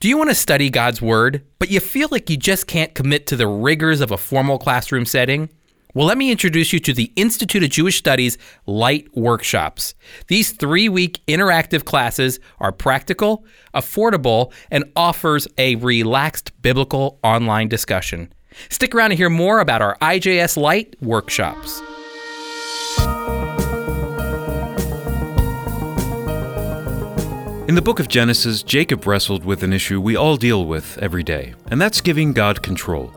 Do you want to study God's Word, but you feel like you just can't commit to the rigors of a formal classroom setting? Well, let me introduce you to the Institute of Jewish Studies Lite Workshops. These 3-week interactive classes are practical, affordable, and offers a relaxed biblical online discussion. Stick around to hear more about our IJS Lite Workshops. In the book of Genesis, Jacob wrestled with an issue we all deal with every day, and that's giving God control.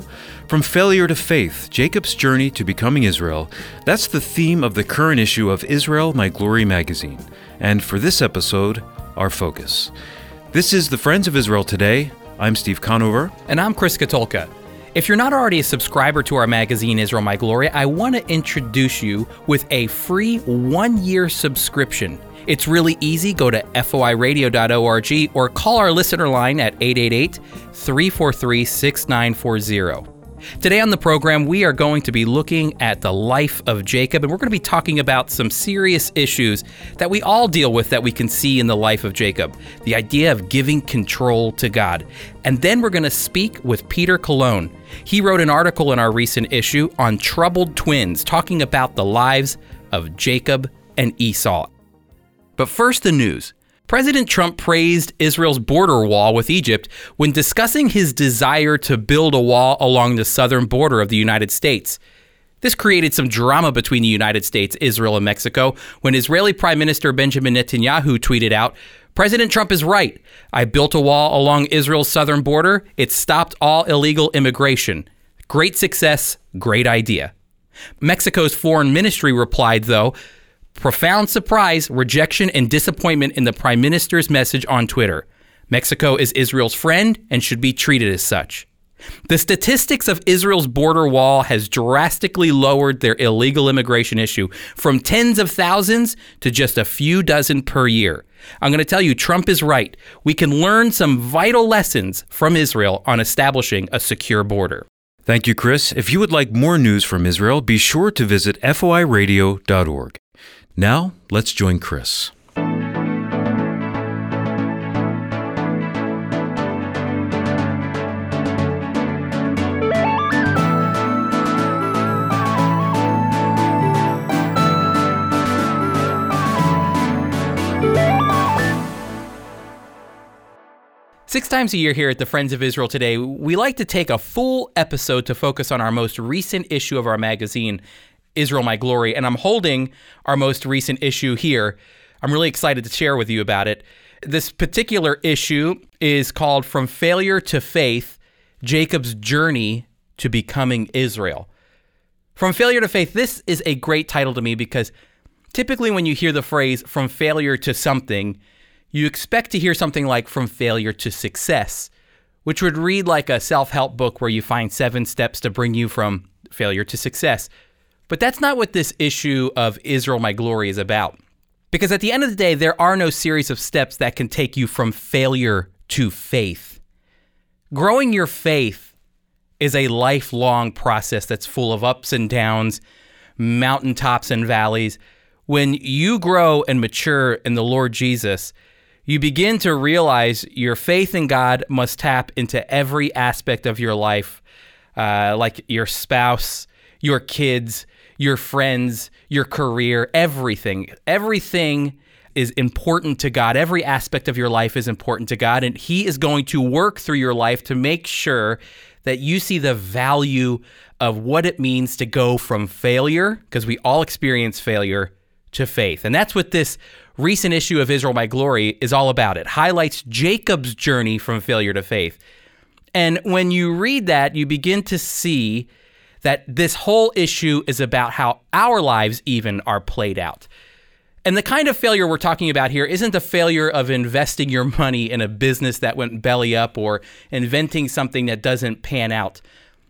From failure to faith, Jacob's journey to becoming Israel, that's the theme of the current issue of Israel My Glory magazine. And for this episode, our focus. This is The Friends of Israel Today. I'm Steve Conover. And I'm Chris Katolka. If you're not already a subscriber to our magazine, Israel My Glory, I want to introduce you with a free 1-year subscription. It's really easy. Go to FOIRadio.org or call our listener line at 888-343-6940. Today on the program, we are going to be looking at the life of Jacob, and we're going to be talking about some serious issues that we all deal with that we can see in the life of Jacob, the idea of giving control to God. And then we're going to speak with Peter Colón. He wrote an article in our recent issue on troubled twins, talking about the lives of Jacob and Esau. But first, the news. President Trump praised Israel's border wall with Egypt when discussing his desire to build a wall along the southern border of the United States. This created some drama between the United States, Israel, and Mexico when Israeli Prime Minister Benjamin Netanyahu tweeted out, "President Trump is right. I built a wall along Israel's southern border. It stopped all illegal immigration. Great success, great idea." Mexico's foreign ministry replied, though, "Profound surprise, rejection, and disappointment in the Prime Minister's message on Twitter. Mexico is Israel's friend and should be treated as such." The statistics of Israel's border wall has drastically lowered their illegal immigration issue from tens of thousands to just a few dozen per year. I'm going to tell you, Trump is right. We can learn some vital lessons from Israel on establishing a secure border. Thank you, Chris. If you would like more news from Israel, be sure to visit FOIRadio.org. Now, let's join Chris. Six times a year here at the Friends of Israel Today, we like to take a full episode to focus on our most recent issue of our magazine, Israel My Glory, and I'm holding our most recent issue here. I'm really excited to share with you about it. This particular issue is called From Failure to Faith, Jacob's Journey to Becoming Israel. From Failure to Faith, this is a great title to me because typically when you hear the phrase from failure to something, you expect to hear something like from failure to success, which would read like a self-help book where you find 7 steps to bring you from failure to success. But that's not what this issue of Israel My Glory is about. Because at the end of the day, there are no series of steps that can take you from failure to faith. Growing your faith is a lifelong process that's full of ups and downs, mountaintops and valleys. When you grow and mature in the Lord Jesus, you begin to realize your faith in God must tap into every aspect of your life, like your spouse, your kids, your friends, your career, everything. Everything is important to God. Every aspect of your life is important to God, and He is going to work through your life to make sure that you see the value of what it means to go from failure, because we all experience failure, to faith. And that's what this recent issue of Israel My Glory is all about. It highlights Jacob's journey from failure to faith. And when you read that, you begin to see that this whole issue is about how our lives even are played out. And the kind of failure we're talking about here isn't the failure of investing your money in a business that went belly up or inventing something that doesn't pan out.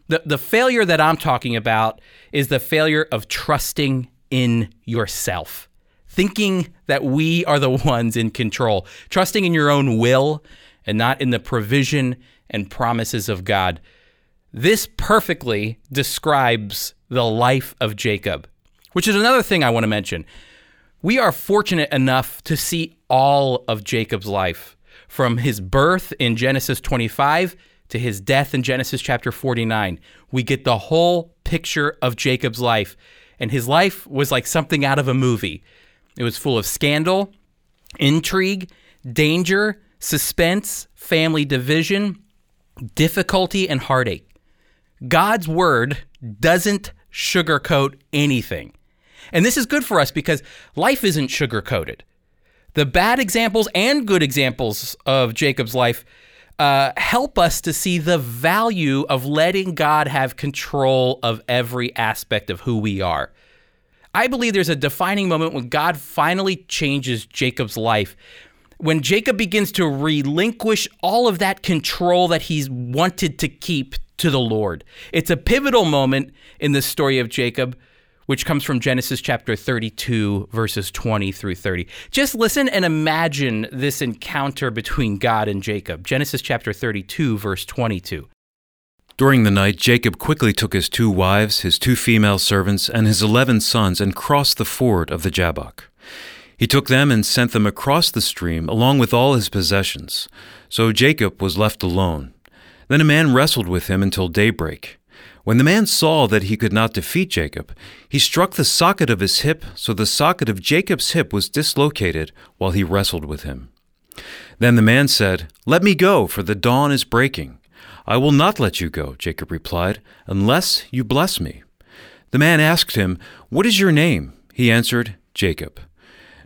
The failure that I'm talking about is the failure of trusting in yourself, thinking that we are the ones in control, trusting in your own will and not in the provision and promises of God. This perfectly describes the life of Jacob, which is another thing I want to mention. We are fortunate enough to see all of Jacob's life, from his birth in Genesis 25 to his death in Genesis chapter 49. We get the whole picture of Jacob's life. And his life was like something out of a movie. It was full of scandal, intrigue, danger, suspense, family division, difficulty, and heartache. God's word doesn't sugarcoat anything. And this is good for us because life isn't sugarcoated. The bad examples and good examples of Jacob's life help us to see the value of letting God have control of every aspect of who we are. I believe there's a defining moment when God finally changes Jacob's life, when Jacob begins to relinquish all of that control that he's wanted to keep to the Lord. It's a pivotal moment in the story of Jacob, which comes from Genesis chapter 32, verses 20 through 30. Just listen and imagine this encounter between God and Jacob. Genesis chapter 32, verse 22. During the night, Jacob quickly took his 2 wives, his 2 female servants, and his 11 sons, and crossed the ford of the Jabbok. He took them and sent them across the stream, along with all his possessions. So Jacob was left alone. Then a man wrestled with him until daybreak. When the man saw that he could not defeat Jacob, he struck the socket of his hip, so the socket of Jacob's hip was dislocated while he wrestled with him. Then the man said, "Let me go, for the dawn is breaking." "I will not let you go," Jacob replied, "unless you bless me." The man asked him, "What is your name?" He answered, "Jacob."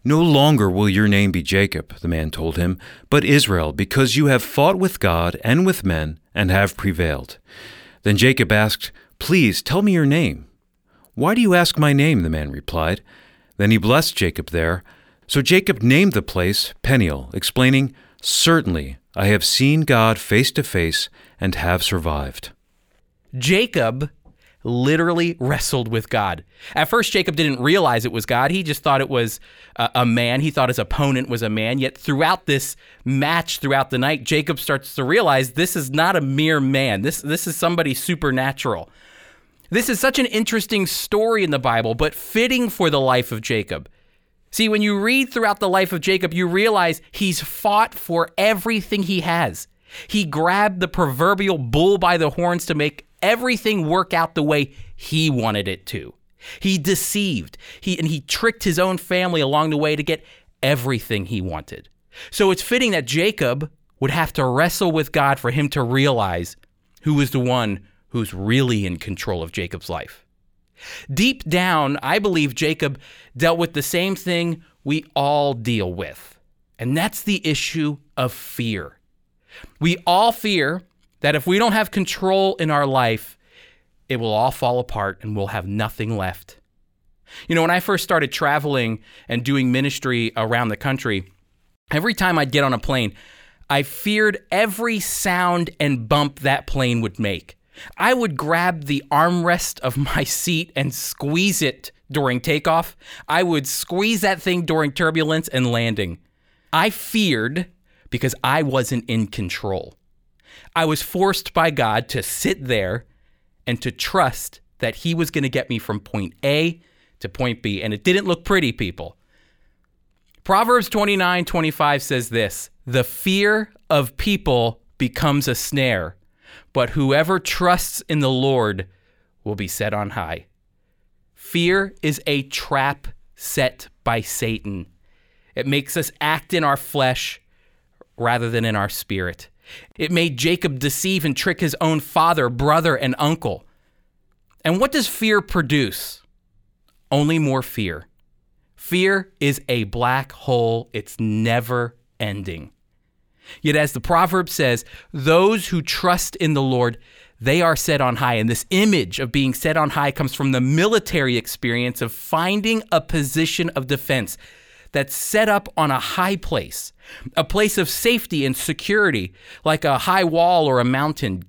"No longer will your name be Jacob," the man told him, "but Israel, because you have fought with God and with men and have prevailed." Then Jacob asked, "Please tell me your name." "Why do you ask my name?" the man replied. Then he blessed Jacob there. So Jacob named the place Peniel, explaining, "Certainly I have seen God face to face and have survived." Jacob literally wrestled with God. At first, Jacob didn't realize it was God. He just thought it was a man. He thought his opponent was a man. Yet throughout this match, throughout the night, Jacob starts to realize this is not a mere man. This is somebody supernatural. This is such an interesting story in the Bible, but fitting for the life of Jacob. See, when you read throughout the life of Jacob, you realize he's fought for everything he has. He grabbed the proverbial bull by the horns to make everything work out the way he wanted it to. He deceived. He tricked his own family along the way to get everything he wanted. So it's fitting that Jacob would have to wrestle with God for him to realize who is the one who's really in control of Jacob's life. Deep down, I believe Jacob dealt with the same thing we all deal with, and that's the issue of fear. We all fear that if we don't have control in our life, it will all fall apart and we'll have nothing left. You know, when I first started traveling and doing ministry around the country, every time I'd get on a plane, I feared every sound and bump that plane would make. I would grab the armrest of my seat and squeeze it during takeoff. I would squeeze that thing during turbulence and landing. I feared because I wasn't in control. I was forced by God to sit there and to trust that he was going to get me from point A to point B. And it didn't look pretty, people. Proverbs 29:25 says this, "The fear of people becomes a snare, but whoever trusts in the Lord will be set on high." Fear is a trap set by Satan. It makes us act in our flesh rather than in our spirit. It made Jacob deceive and trick his own father, brother, and uncle. And what does fear produce? Only more fear. Fear is a black hole. It's never ending. Yet as the proverb says, those who trust in the Lord, they are set on high. And this image of being set on high comes from the military experience of finding a position of defense that's set up on a high place, a place of safety and security, like a high wall or a mountain.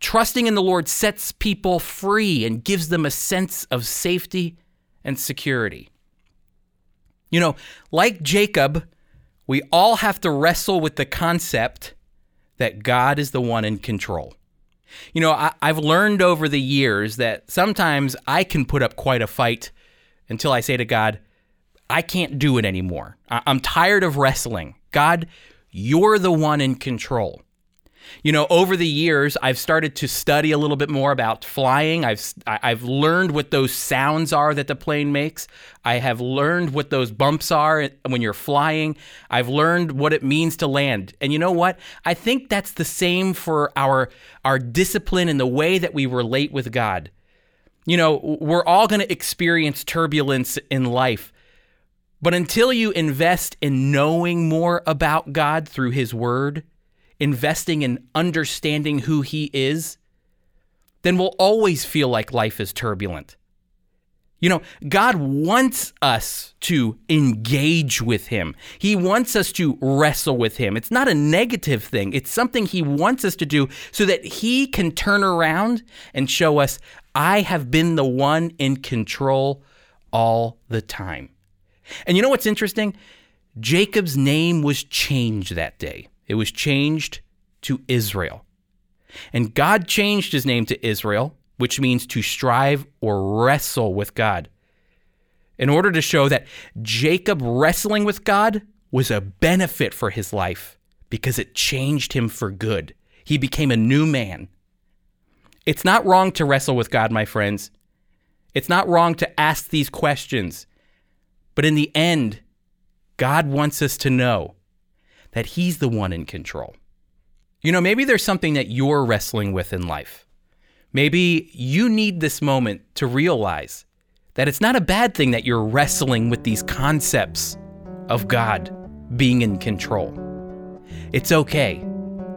Trusting in the Lord sets people free and gives them a sense of safety and security. You know, like Jacob, we all have to wrestle with the concept that God is the one in control. You know, I've learned over the years that sometimes I can put up quite a fight until I say to God, I can't do it anymore. I'm tired of wrestling. God, You're the one in control. You know, over the years, I've started to study a little bit more about flying. I've learned what those sounds are that the plane makes. I have learned what those bumps are when you're flying. I've learned what it means to land. And you know what? I think that's the same for our discipline and the way that we relate with God. You know, we're all going to experience turbulence in life. But until you invest in knowing more about God through His Word, investing in understanding who He is, then we'll always feel like life is turbulent. You know, God wants us to engage with Him. He wants us to wrestle with Him. It's not a negative thing. It's something He wants us to do so that He can turn around and show us, I have been the one in control all the time. And you know what's interesting? Jacob's name was changed that day. It was changed to Israel. And God changed his name to Israel, which means to strive or wrestle with God, in order to show that Jacob wrestling with God was a benefit for his life because it changed him for good. He became a new man. It's not wrong to wrestle with God, my friends. It's not wrong to ask these questions. But in the end, God wants us to know that He's the one in control. You know, maybe there's something that you're wrestling with in life. Maybe you need this moment to realize that it's not a bad thing that you're wrestling with these concepts of God being in control. It's okay.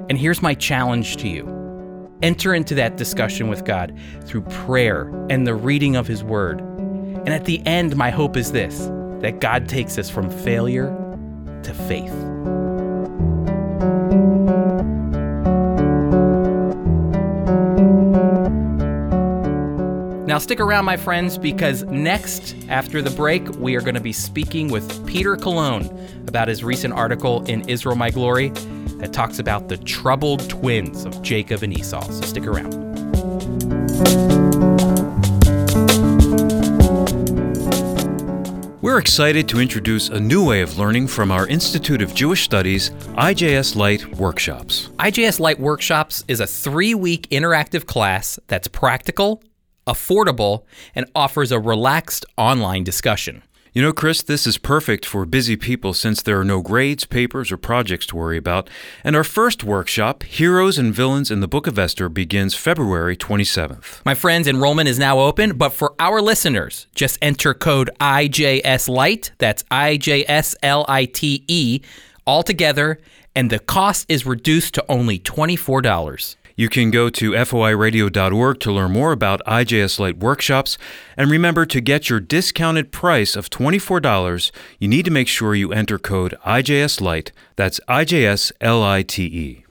And here's my challenge to you. Enter into that discussion with God through prayer and the reading of His Word. And at the end, my hope is this, that God takes us from failure to faith. Now stick around, my friends, because next, after the break, we are going to be speaking with Peter Colón about his recent article in Israel My Glory that talks about the troubled twins of Jacob and Esau. So stick around. We're excited to introduce a new way of learning from our Institute of Jewish Studies, IJS Lite Workshops. IJS Lite Workshops is a 3-week interactive class that's practical, affordable, and offers a relaxed online discussion. You know, Chris, this is perfect for busy people since there are no grades, papers, or projects to worry about. And our first workshop, Heroes and Villains in the Book of Esther, begins February 27th. My friends, enrollment is now open, but for our listeners, just enter code IJSLITE, that's IJSLITE, all together, and the cost is reduced to only $24. You can go to FOIRadio.org to learn more about IJS Lite Workshops. And remember, to get your discounted price of $24, you need to make sure you enter code IJS Lite. That's IJSLITE.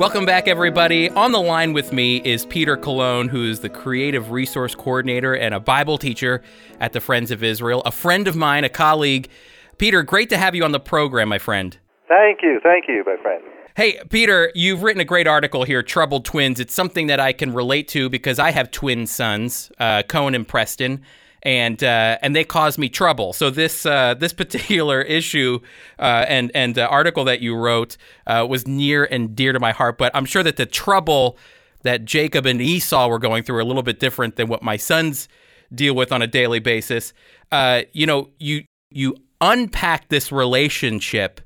Welcome back, everybody. On the line with me is Peter Colón, who is the creative resource coordinator and a Bible teacher at the Friends of Israel, a friend of mine, a colleague. Peter, great to have you on the program, my friend. Thank you, my friend. Hey, Peter, you've written a great article here, Troubled Twins. It's something that I can relate to because I have twin sons, Cohen and Preston, and they cause me trouble. So this particular issue and the article that you wrote was near and dear to my heart. But I'm sure that the trouble that Jacob and Esau were going through are a little bit different than what my sons deal with on a daily basis. You know, you unpack this relationship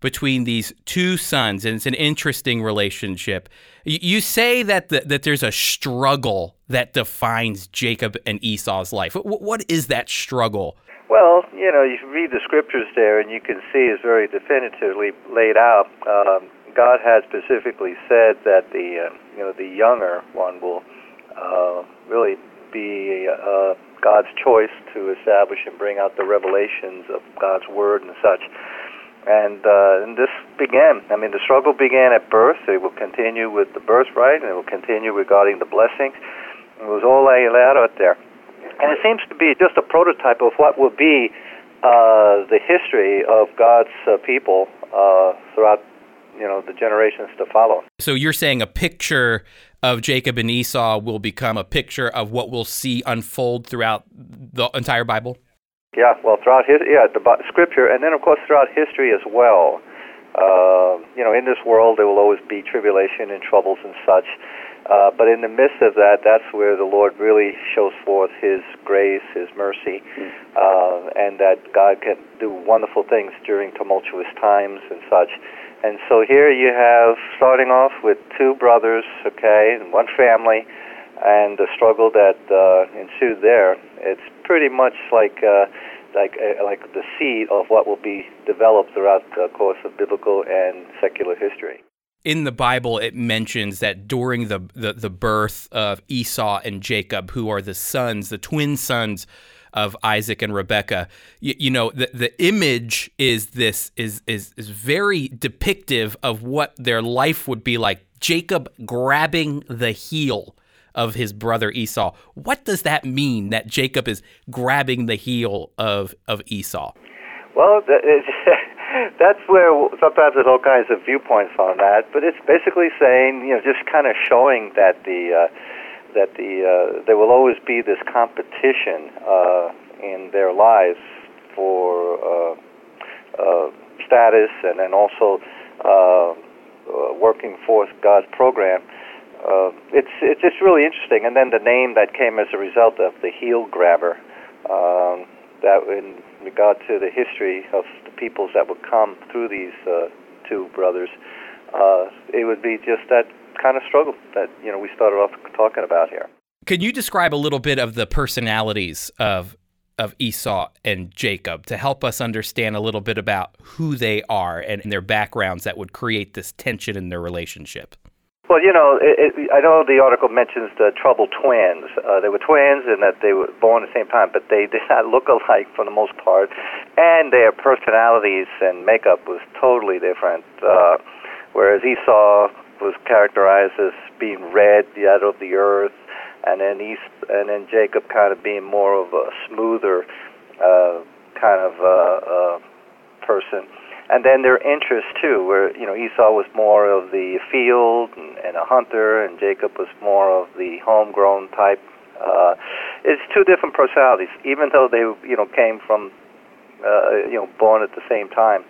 between these two sons, and it's an interesting relationship. You say that there's a struggle that defines Jacob and Esau's life. What is that struggle? Well, you know, you read the scriptures there, and you can see it's very definitively laid out. God has specifically said that the younger one will really be God's choice to establish and bring out the revelations of God's word and such. And this began, I mean, the struggle began at birth. It will continue with the birthright, and it will continue regarding the blessings. It was all laid out there. And it seems to be just a prototype of what will be the history of God's people throughout, the generations to follow. So you're saying a picture of Jacob and Esau will become a picture of what we'll see unfold throughout the entire Bible? Yeah, well, throughout the Scripture, and then, of course, throughout history as well. In this world, there will always be tribulation and troubles and such. But in the midst of that, that's where the Lord really shows forth His grace, His mercy, and that God can do wonderful things during tumultuous times and such. And so here you have, starting off with two brothers, and one family, and the struggle that ensued there. It's pretty much like the seed of what will be developed throughout the course of biblical and secular history. In the Bible, it mentions that during the birth of Esau and Jacob, who are the sons, the twin sons of Isaac and Rebekah, the image is very depictive of what their life would be like. Jacob grabbing the heel of his brother Esau. What does that mean, that Jacob is grabbing the heel of Esau? Well, that's where sometimes there's all kinds of viewpoints on that, but it's basically saying, just kind of showing that there will always be this competition in their lives for status, and then also working forth God's program. It's just really interesting, and then the name that came as a result of the heel grabber, that in regard to the history of the peoples that would come through these two brothers, it would be just that kind of struggle that we started off talking about here. Can you describe a little bit of the personalities of Esau and Jacob to help us understand a little bit about who they are and their backgrounds that would create this tension in their relationship? Well, I know the article mentions the troubled twins. They were twins and that they were born at the same time, but they did not look alike for the most part, and their personalities and makeup was totally different. Whereas Esau was characterized as being red, out of the earth, and then Jacob kind of being more of a smoother kind of person. And then their interests, too, where, Esau was more of the field and a hunter, and Jacob was more of the homegrown type. It's two different personalities, even though they, came from, born at the same time,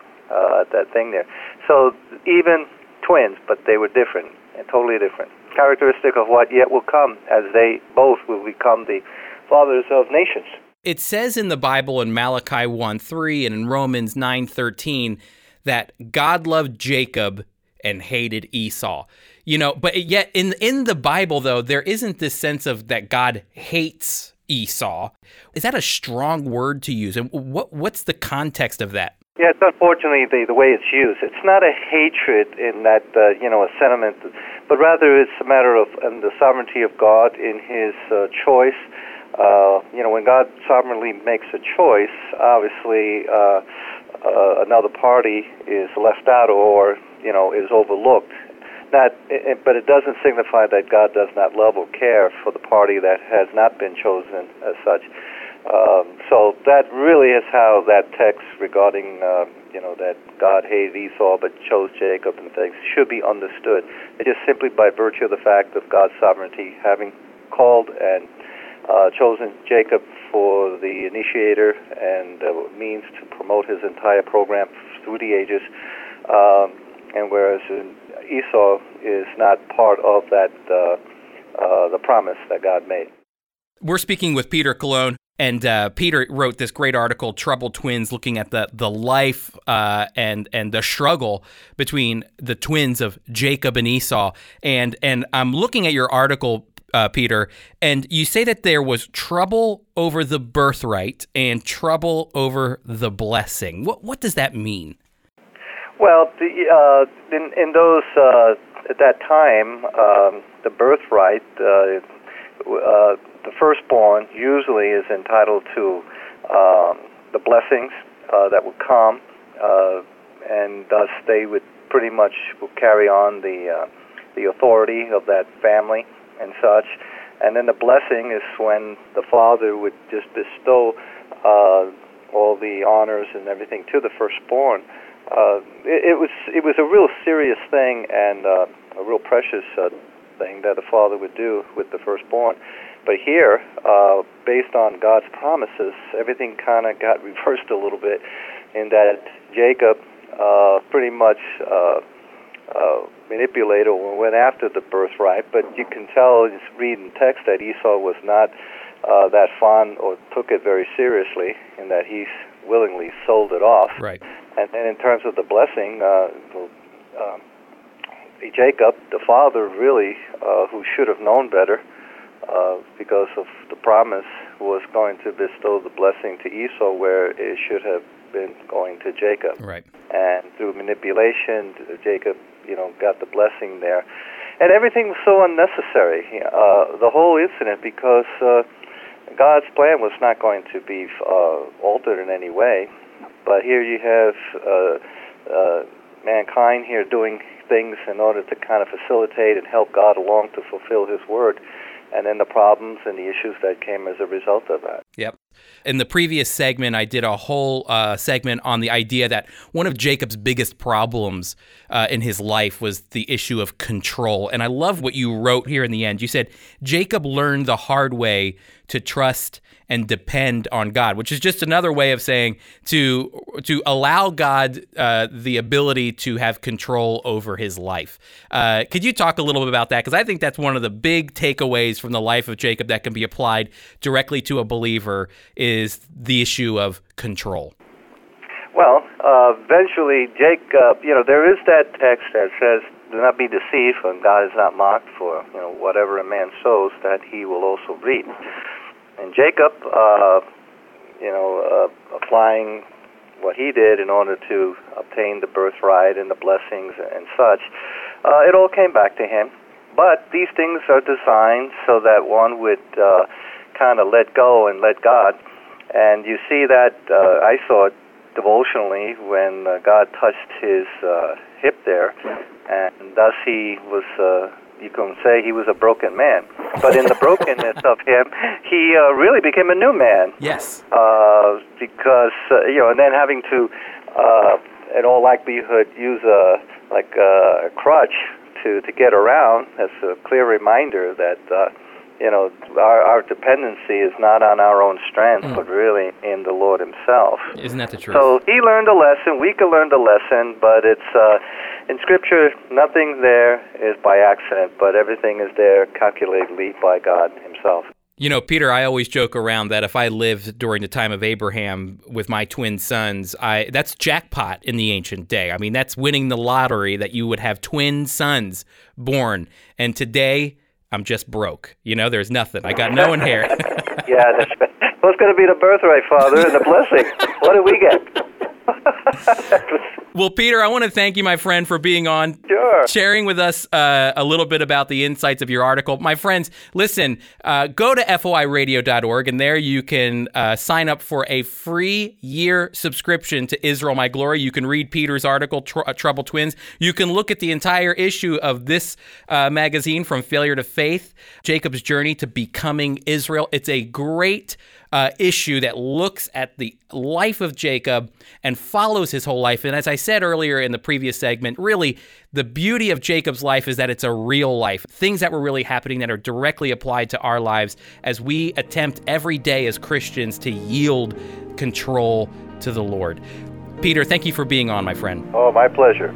that thing there. So even twins, but they were different, and totally different. Characteristic of what yet will come, as they both will become the fathers of nations. It says in the Bible in Malachi 1:3 and in Romans 9:13 that God loved Jacob and hated Esau. But yet in the Bible, though, there isn't this sense of that God hates Esau. Is that a strong word to use? And what's the context of that? Yeah, it's unfortunately the way it's used. It's not a hatred in that, a sentiment, but rather it's a matter of the sovereignty of God in his choice. When God sovereignly makes a choice, obviously another party is left out or, is overlooked. But it doesn't signify that God does not love or care for the party that has not been chosen as such. So that really is how that text regarding, that God hated Esau but chose Jacob and things should be understood. It is simply by virtue of the fact of God's sovereignty having called and chosen Jacob for the initiator and means to promote his entire program through the ages, and whereas Esau is not part of that the promise that God made. We're speaking with Peter Colón, and Peter wrote this great article, "Troubled Twins," looking at the life and the struggle between the twins of Jacob and Esau. And I'm looking at your article, Peter, and you say that there was trouble over the birthright and trouble over the blessing. What does that mean? Well, in those at that time, the birthright, the firstborn usually is entitled to the blessings that would come, and thus they would pretty much carry on the authority of that family and such. And then the blessing is when the father would just bestow all the honors and everything to the firstborn. It was a real serious thing and a real precious thing that a father would do with the firstborn. But here, based on God's promises, everything kind of got reversed a little bit, in that Jacob pretty much manipulated or went after the birthright. But you can tell, just reading text, that Esau was not that fond or took it very seriously, and that he willingly sold it off. Right. And then in terms of the blessing, Jacob, the father, really, who should have known better, because of the promise, was going to bestow the blessing to Esau where it should have been going to Jacob. Right. And through manipulation, Jacob, got the blessing there. And everything was so unnecessary, the whole incident, because God's plan was not going to be altered in any way. But here you have mankind here doing things in order to kind of facilitate and help God along to fulfill His word, and then the problems and the issues that came as a result of that. Yep. In the previous segment, I did a whole segment on the idea that one of Jacob's biggest problems in his life was the issue of control. And I love what you wrote here in the end. You said, Jacob learned the hard way to trust and depend on God, which is just another way of saying to allow God the ability to have control over his life. Could you talk a little bit about that? Because I think that's one of the big takeaways from the life of Jacob that can be applied directly to a believer, is the issue of control. Well, eventually, Jacob, there is that text that says, "Do not be deceived, and God is not mocked, for whatever a man sows, that he will also reap." And Jacob, applying what he did in order to obtain the birthright and the blessings and such, it all came back to him. But these things are designed so that one would kind of let go and let God. And you see that, I saw it devotionally when God touched his hip there, and thus he was... you can say he was a broken man, but in the brokenness of him, he really became a new man. Yes. Because and then having to, in all likelihood, use a crutch to get around. That's a clear reminder that our dependency is not on our own strength, but really in the Lord Himself. Isn't that the truth? So he learned a lesson. We can learn the lesson, but it's. In Scripture, nothing there is by accident, but everything is there calculatedly by God Himself. Peter, I always joke around that if I lived during the time of Abraham with my twin sons, that's jackpot in the ancient day. I mean, that's winning the lottery, that you would have twin sons born. And today, I'm just broke. There's nothing. I got no inheritance. Yeah, what's going to be the birthright, Father, and the blessing? What do we get? Well, Peter, I want to thank you, my friend, for being on, sharing with us a little bit about the insights of your article. My friends, listen, go to FOIRadio.org, and there you can sign up for a free year subscription to Israel My Glory. You can read Peter's article, Trouble Twins. You can look at the entire issue of this magazine, From Failure to Faith, Jacob's Journey to Becoming Israel. It's a great issue that looks at the life of Jacob and follows his whole life. And as I said earlier in the previous segment, really, the beauty of Jacob's life is that it's a real life. Things that were really happening that are directly applied to our lives as we attempt every day as Christians to yield control to the Lord. Peter, thank you for being on, my friend. Oh, my pleasure.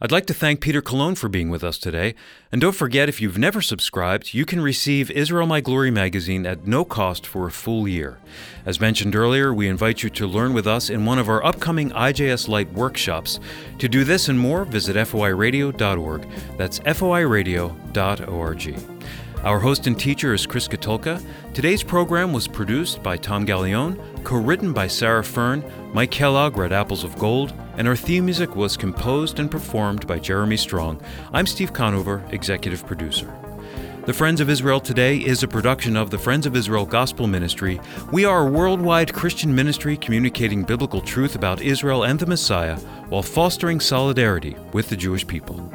I'd like to thank Peter Colón for being with us today. And don't forget, if you've never subscribed, you can receive Israel My Glory magazine at no cost for a full year. As mentioned earlier, we invite you to learn with us in one of our upcoming IJS Lite Workshops. To do this and more, visit FOIRadio.org. That's FOIRadio.org. Our host and teacher is Chris Katulka. Today's program was produced by Tom Gallione, co-written by Sarah Fern, Mike Kellogg read Apples of Gold, and our theme music was composed and performed by Jeremy Strong. I'm Steve Conover, executive producer. The Friends of Israel Today is a production of the Friends of Israel Gospel Ministry. We are a worldwide Christian ministry communicating biblical truth about Israel and the Messiah while fostering solidarity with the Jewish people.